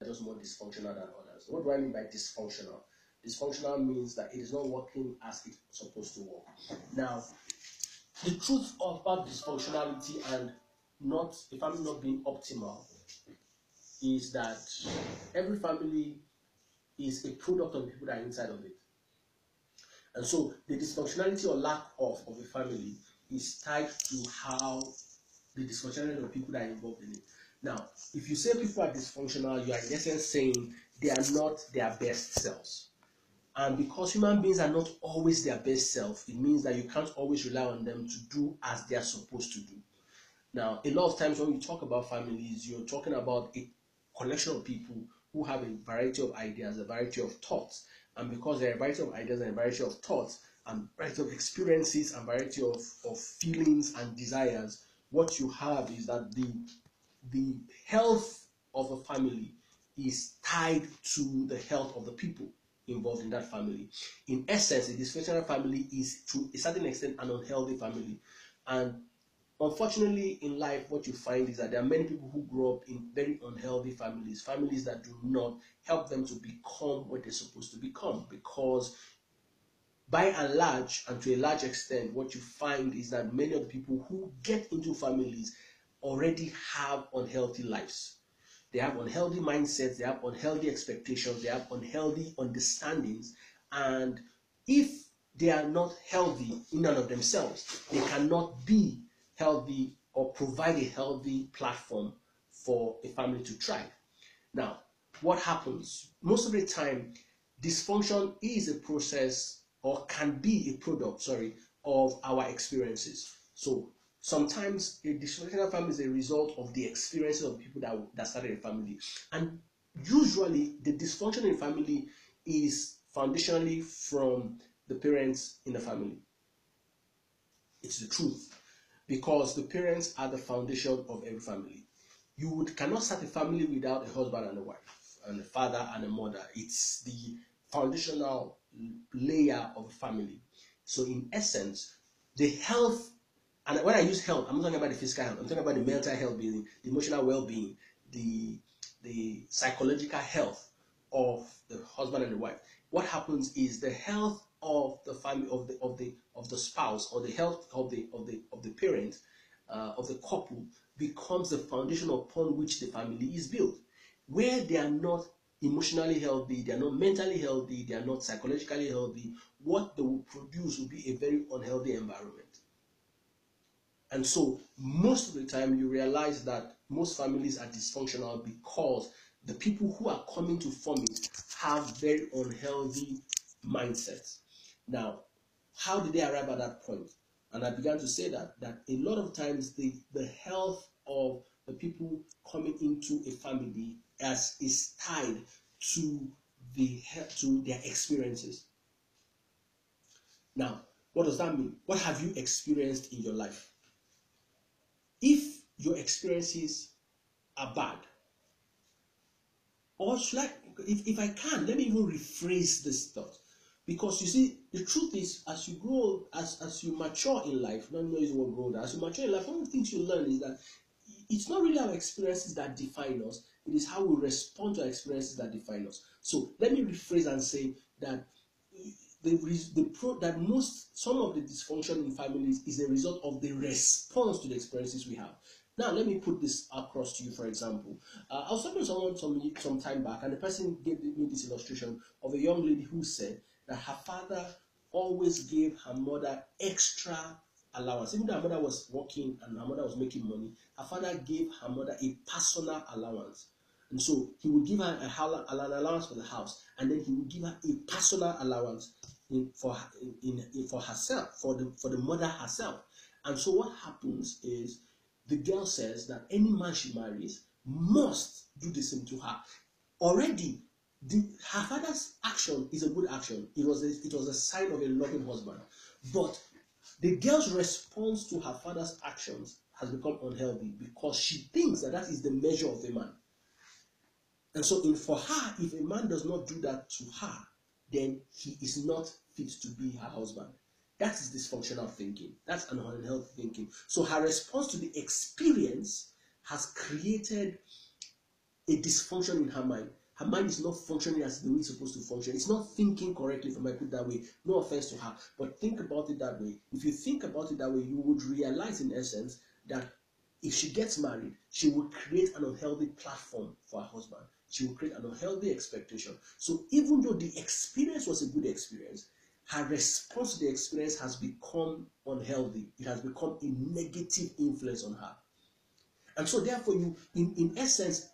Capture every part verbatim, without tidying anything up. are just more dysfunctional than others. What do I mean by dysfunctional? Dysfunctional means that it is not working as it's supposed to work. Now, the truth about dysfunctionality and not the family not being optimal is that every family is a product of the people that are inside of it. And so the dysfunctionality or lack of of a family is tied to how the dysfunctionality of people that are involved in it. Now, if you say people are dysfunctional, you are in essence saying they are not their best selves. And because human beings are not always their best self, it means that you can't always rely on them to do as they are supposed to do. Now, a lot of times when we talk about families, you're talking about a collection of people who have a variety of ideas, a variety of thoughts. And because there are a variety of ideas and a variety of thoughts and a variety of experiences and a variety of, of feelings and desires, what you have is that the, the health of a family is tied to the health of the people involved in that family. In essence, a dysfunctional family is, to a certain extent, an unhealthy family. And unfortunately, in life, what you find is that there are many people who grow up in very unhealthy families, families that do not help them to become what they're supposed to become, because by and large, and to a large extent, what you find is that many of the people who get into families already have unhealthy lives. They have unhealthy mindsets, they have unhealthy expectations, they have unhealthy understandings, and if they are not healthy in and of themselves, they cannot be healthy or provide a healthy platform for a family to thrive. Now, what happens? Most of the time, dysfunction is a process, or can be a product, sorry, of our experiences. So sometimes a dysfunctional family is a result of the experiences of people that, that started a family. And usually the dysfunction in family is foundationally from the parents in the family. It's the truth, because the parents are the foundation of every family. You would cannot start a family without a husband and a wife, and a father and a mother. It's the foundational layer of a family. So in essence, the health, and when I use health, I'm not talking about the physical health, I'm talking about the mental health, the emotional well-being, the, the psychological health of the husband and the wife. What happens is the health of the family, of the of the of the spouse, or the health of the of the of the parent, uh, of the couple, becomes the foundation upon which the family is built. Where they are not emotionally healthy, they are not mentally healthy, they are not psychologically healthy, what they will produce will be a very unhealthy environment. And so most of the time you realize that most families are dysfunctional because the people who are coming to form it have very unhealthy mindsets. Now, how did they arrive at that point? And I began to say that that a lot of times the, the health of the people coming into a family as is tied to the to their experiences. Now, what does that mean? What have you experienced in your life? If your experiences are bad, or should I, if, if I can, let me even rephrase this thought. Because you see, the truth is, as you grow, as, as you mature in life, not know you grow older, as you mature in life, one of the things you learn is that it's not really our experiences that define us, it is how we respond to our experiences that define us. So let me rephrase and say that the, the pro, that most some of the dysfunction in families is a result of the response to the experiences we have. Now let me put this across to you. For example, uh, I was talking to someone some, some time back, and the person gave me this illustration of a young lady who said that her father always gave her mother extra allowance. Even though her mother was working and her mother was making money, her father gave her mother a personal allowance. And so he would give her an allowance for the house, and then he would give her a personal allowance in, for her, in, in, for herself, for the, for the mother herself. And so what happens is the girl says that any man she marries must do the same to her. Already, the, her father's action is a good action. It was a, it was a sign of a loving husband. But the girl's response to her father's actions has become unhealthy because she thinks that that is the measure of a man. And so in, for her, if a man does not do that to her, then he is not fit to be her husband. That is dysfunctional thinking. That's an unhealthy thinking. So her response to the experience has created a dysfunction in her mind. Her mind is not functioning as the way it's supposed to function. It's not thinking correctly, if I might put it that way. No offense to her, but think about it that way. If you think about it that way, you would realize in essence that if she gets married, she will create an unhealthy platform for her husband. She will create an unhealthy expectation. So even though the experience was a good experience, her response to the experience has become unhealthy. It has become a negative influence on her. And so therefore, you, in, in essence,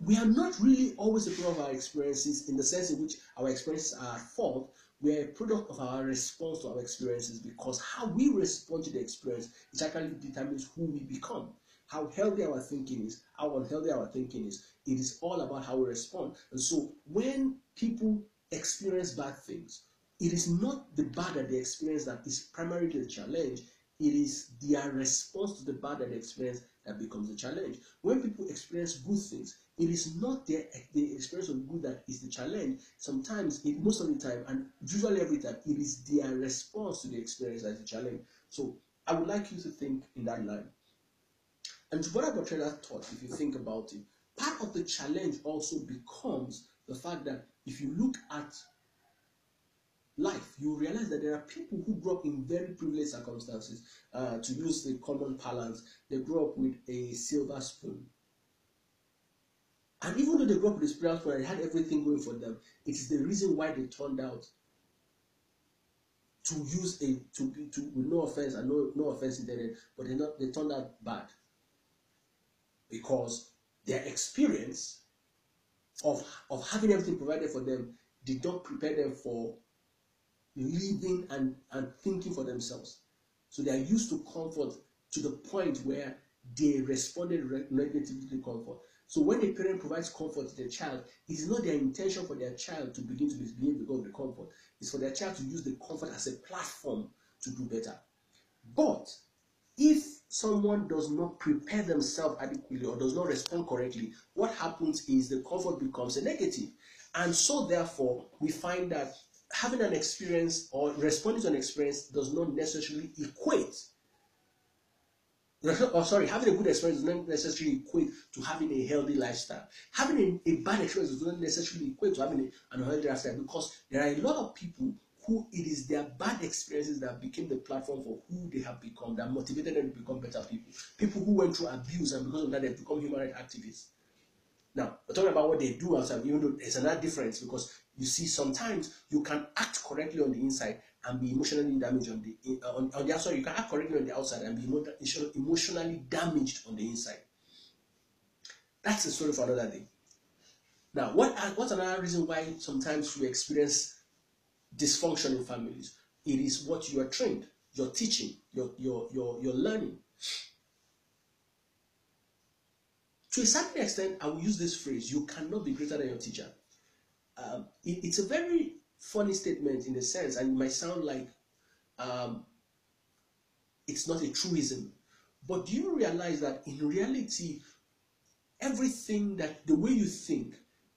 we are not really always a product of our experiences in the sense in which our experiences are at fault. We are a product of our response to our experiences, because how we respond to the experience is actually determines who we become. How healthy our thinking is, how unhealthy our thinking is. It is all about how we respond. And so when people experience bad things, it is not the bad that they experience that is primarily the challenge. It is their response to the bad that they experience that becomes the challenge. When people experience good things, it is not their the experience of good that is the challenge. Sometimes, it, most of the time, and usually every time, it is their response to the experience that is the challenge. So I would like you to think in that line. And Yuval Noah thought, if you think about it, part of the challenge also becomes the fact that if you look at life, you realize that there are people who grew up in very privileged circumstances. Uh, to use the common parlance, they grew up with a silver spoon. And even though they grew up with a silver spoon and had everything going for them, it is the reason why they turned out to use a to be to with no offense and no no offense intended, but they not they turned out bad because their experience of of having everything provided for them did not prepare them for living and, and thinking for themselves. So they are used to comfort to the point where they responded negatively to comfort. So when a parent provides comfort to their child, it is not their intention for their child to begin to misbehave because of the comfort. It's for their child to use the comfort as a platform to do better. But if someone does not prepare themselves adequately or does not respond correctly, what happens is the comfort becomes a negative. And so therefore, we find that having an experience or responding to an experience does not necessarily equate, or sorry, having a good experience does not necessarily equate to having a healthy lifestyle. Having a, a bad experience does not necessarily equate to having a, an unhealthy lifestyle, because there are a lot of people who it is their bad experiences that became the platform for who they have become, that motivated them to become better people. People who went through abuse and because of that they become human rights activists. Now, we're talking about what they do outside, even though there's another difference, because you see, sometimes you can act correctly on the inside and be emotionally damaged on the on, on the outside. You can act correctly on the outside and be emotionally damaged on the inside. That's the story for another day. Now, what what's another reason why sometimes we experience dysfunction in families? It is what you are trained, your teaching, your your your your learning. To a certain extent, I will use this phrase: you cannot be greater than your teacher. Um, it, it's a very funny statement in a sense, and it might sound like um, it's not a truism. But do you realize that in reality, everything that the way you think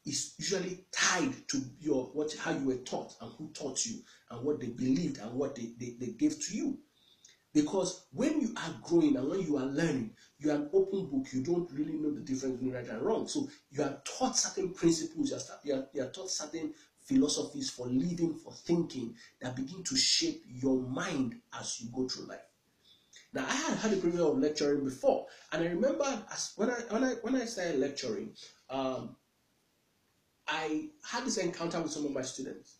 is usually tied to your what how you were taught and who taught you and what they believed and what they, they, they gave to you? Because when you are growing and when you are learning, you are an open book. You don't really know the difference between right and wrong. So you are taught certain principles. You are, you are taught certain philosophies for living, for thinking, that begin to shape your mind as you go through life. Now, I had had a privilege of lecturing before, and I remember as when I when I when I started lecturing, um, I had this encounter with some of my students,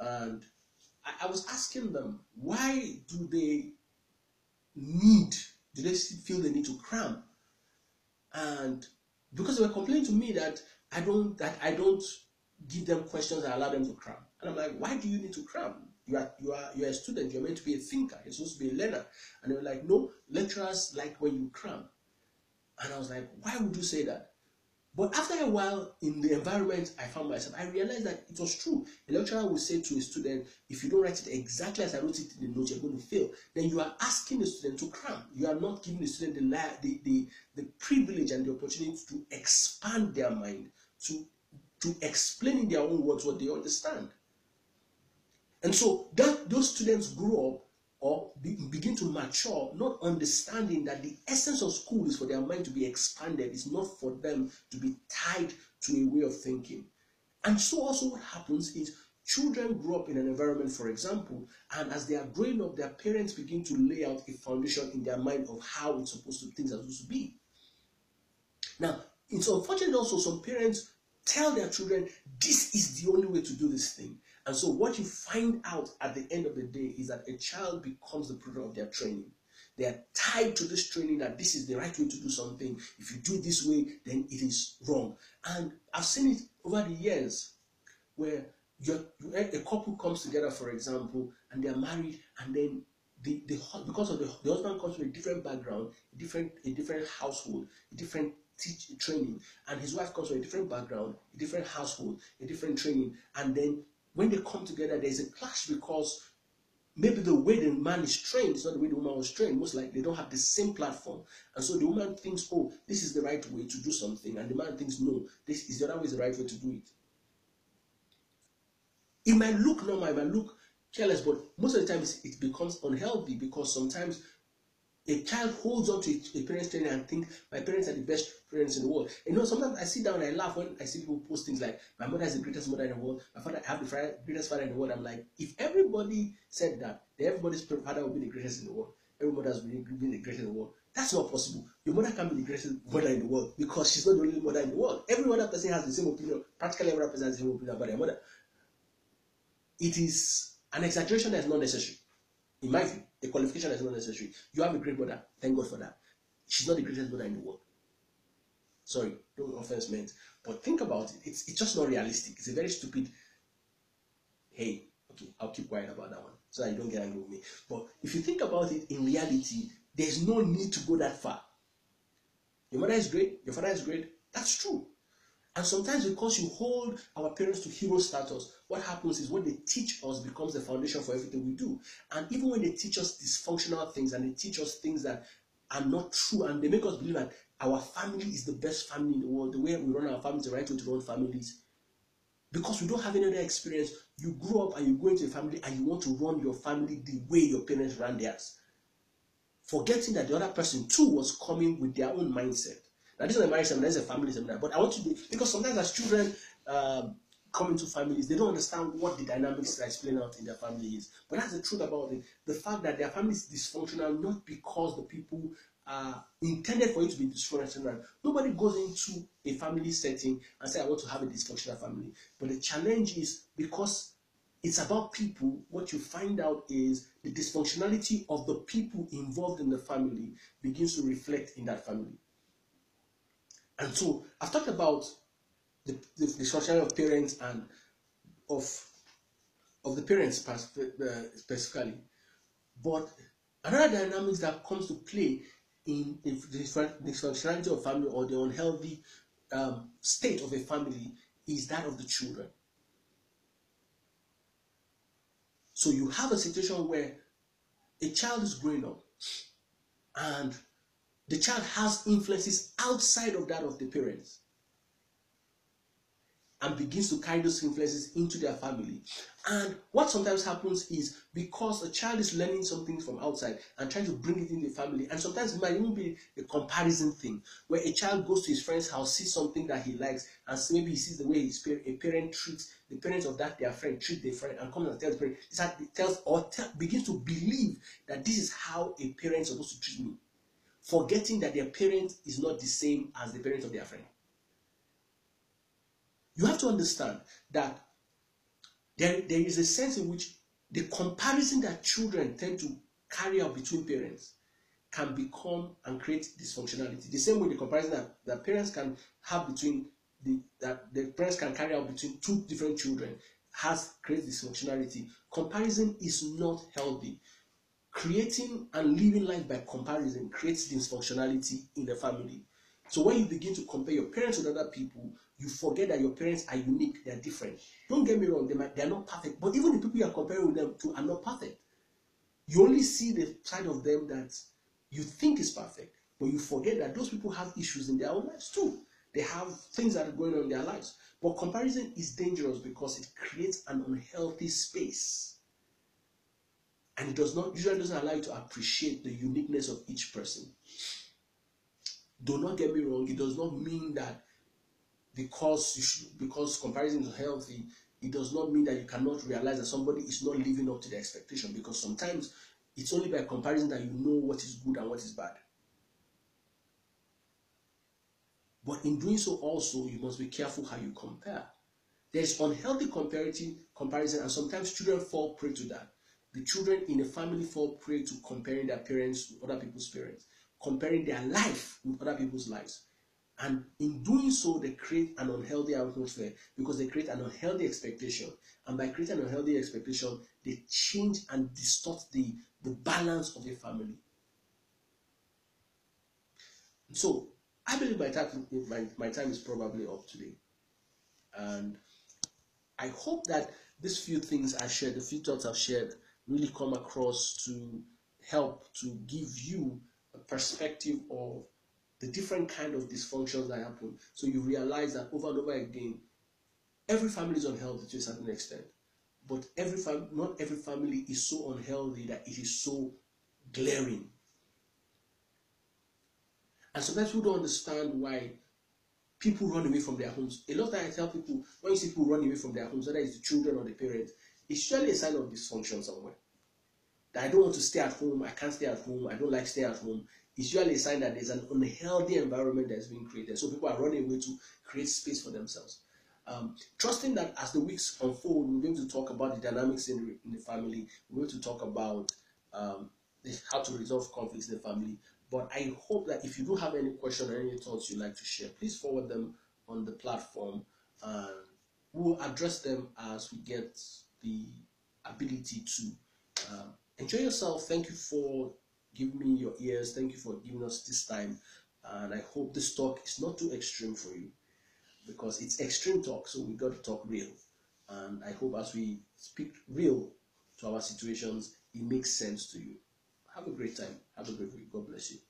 and I, I was asking them, why do they need do they feel the need to cram? And because they were complaining to me that I don't that I don't give them questions and allow them to cram. And I'm like, why do you need to cram? You are you are you're a student, you're meant to be a thinker, you're supposed to be a learner. And they were like, no, lecturers like when you cram. And I was like, why would you say that? But after a while, in the environment I found myself, I realized that it was true. A lecturer would say to a student, if you don't write it exactly as I wrote it in the notes, you're going to fail. Then you are asking the student to cram. You are not giving the student the, the, the, the privilege and the opportunity to expand their mind, to, to explain in their own words what they understand. And so that those students grew up or be, begin to mature, not understanding that the essence of school is for their mind to be expanded. It's not for them to be tied to a way of thinking. And so also what happens is children grow up in an environment, for example, and as they are growing up, their parents begin to lay out a foundation in their mind of how it's supposed to, things are supposed to be. Now, it's unfortunate also some parents tell their children, this is the only way to do this thing. And so what you find out at the end of the day is that a child becomes the product of their training. They are tied to this training that this is the right way to do something. If you do it this way, then it is wrong. And I've seen it over the years where you're, a couple comes together, for example, and they are married, and then the, the because of the, the husband comes from a different background, a different, a different household, a different teach, training, and his wife comes from a different background, a different household, a different training, and then when they come together, there's a clash because maybe the way the man is trained is not the way the woman was trained. Most likely, they don't have the same platform. And so the woman thinks, oh, this is the right way to do something. And the man thinks, no, this is the other way, is the right way to do it. It might look normal, it might look careless, but most of the time it becomes unhealthy because sometimes a child holds on to a parent's training and think, my parents are the best parents in the world. And you know, sometimes I sit down and I laugh when I see people post things like, my mother is the greatest mother in the world, my father, I have the greatest father in the world. I'm like, if everybody said that, then everybody's father would be the greatest in the world. Every mother has been the greatest in the world. That's not possible. Your mother can't be the greatest mother in the world because she's not the only mother in the world. Every other person has the same opinion. Practically every other person has the same opinion about their mother. It is an exaggeration that is not necessary. In my view, a qualification is not necessary. You have a great mother, thank God for that. She's not the greatest mother in the world. Sorry, no offense meant. But think about it. It's, it's just not realistic. It's a very stupid, hey, okay, I'll keep quiet about that one so that you don't get angry with me. But if you think about it, in reality, there's no need to go that far. Your mother is great, your father is great, that's true. And sometimes because you hold our parents to hero status, what happens is what they teach us becomes the foundation for everything we do. And even when they teach us dysfunctional things and they teach us things that are not true and they make us believe that our family is the best family in the world, the way we run our families, the right way to run families. Because we don't have any other experience, you grow up and you go into a family and you want to run your family the way your parents ran theirs. Forgetting that the other person too was coming with their own mindset. Now, this is a marriage seminar, this is a family seminar, but I want to do, because sometimes as children um, come into families, they don't understand what the dynamics that is playing out in their family is. But that's the truth about it. The fact that their family is dysfunctional, not because the people are intended for it to be dysfunctional. Nobody goes into a family setting and say, I want to have a dysfunctional family. But the challenge is, because it's about people, what you find out is the dysfunctionality of the people involved in the family begins to reflect in that family. And so I've talked about the, the, the structure of parents and of of the parents specifically, but another dynamics that comes to play in the dysfunctionality of family or the unhealthy um, state of a family is that of the children. So you have a situation where a child is growing up and the child has influences outside of that of the parents and begins to carry those influences into their family. And what sometimes happens is because a child is learning something from outside and trying to bring it into the family, and sometimes it might even be a comparison thing where a child goes to his friend's house, sees something that he likes, and maybe he sees the way his parent, a parent treats the parents of that their friend, treat their friend, and comes and tells the parent, tells or tell, begins to believe that this is how a parent is supposed to treat me, forgetting that their parent is not the same as the parent of their friend. You have to understand that there, there is a sense in which the comparison that children tend to carry out between parents can become and create dysfunctionality. The same way the comparison that, that parents can have between the that the parents can carry out between two different children has creates dysfunctionality. Comparison is not healthy. Creating and living life by comparison creates dysfunctionality in the family. So when you begin to compare your parents with other people, you forget that your parents are unique, they are different. Don't get me wrong, they might, they are not perfect, but even the people you are comparing with them to are not perfect. You only see the side of them that you think is perfect, but you forget that those people have issues in their own lives too. They have things that are going on in their lives. But comparison is dangerous because it creates an unhealthy space. and does not usually doesn't allow you to appreciate the uniqueness of each person. Do not get me wrong, it does not mean that because you should, because comparison is healthy, it does not mean that you cannot realize that somebody is not living up to the expectation, because sometimes it's only by comparison that you know what is good and what is bad. But in doing so also, you must be careful how you compare. There's unhealthy comparison, and sometimes children fall prey to that. The children in a family fall prey to comparing their parents with other people's parents, comparing their life with other people's lives. And in doing so, they create an unhealthy atmosphere, because they create an unhealthy expectation. And by creating an unhealthy expectation, they change and distort the, the balance of the family. So I believe my time, my, my time is probably up today. And I hope that these few things I shared, the few thoughts I've shared, really come across to help to give you a perspective of the different kind of dysfunctions that happen. So you realize that over and over again, every family is unhealthy to a certain extent, but every fam not every family is so unhealthy that it is so glaring. And sometimes people don't understand why people run away from their homes. A lot of times I tell people, when you see people run away from their homes, whether it's the children or the parents, it's surely a sign of dysfunction somewhere. That I don't want to stay at home, I can't stay at home, I don't like stay at home. It's usually a sign that there's an unhealthy environment that's been created. So people are running away to create space for themselves. Um, trusting that as the weeks unfold, we're going to talk about the dynamics in, in the family. We're going to talk about um, how to resolve conflicts in the family. But I hope that if you do have any question or any thoughts you'd like to share, please forward them on the platform. And we'll address them as we get the ability to. Um, enjoy yourself. Thank you for giving me your ears. Thank you for giving us this time. And I hope this talk is not too extreme for you, because it's extreme talk, so we got to talk real. And I hope as we speak real to our situations, it makes sense to you. Have a great time. Have a great week. God bless you.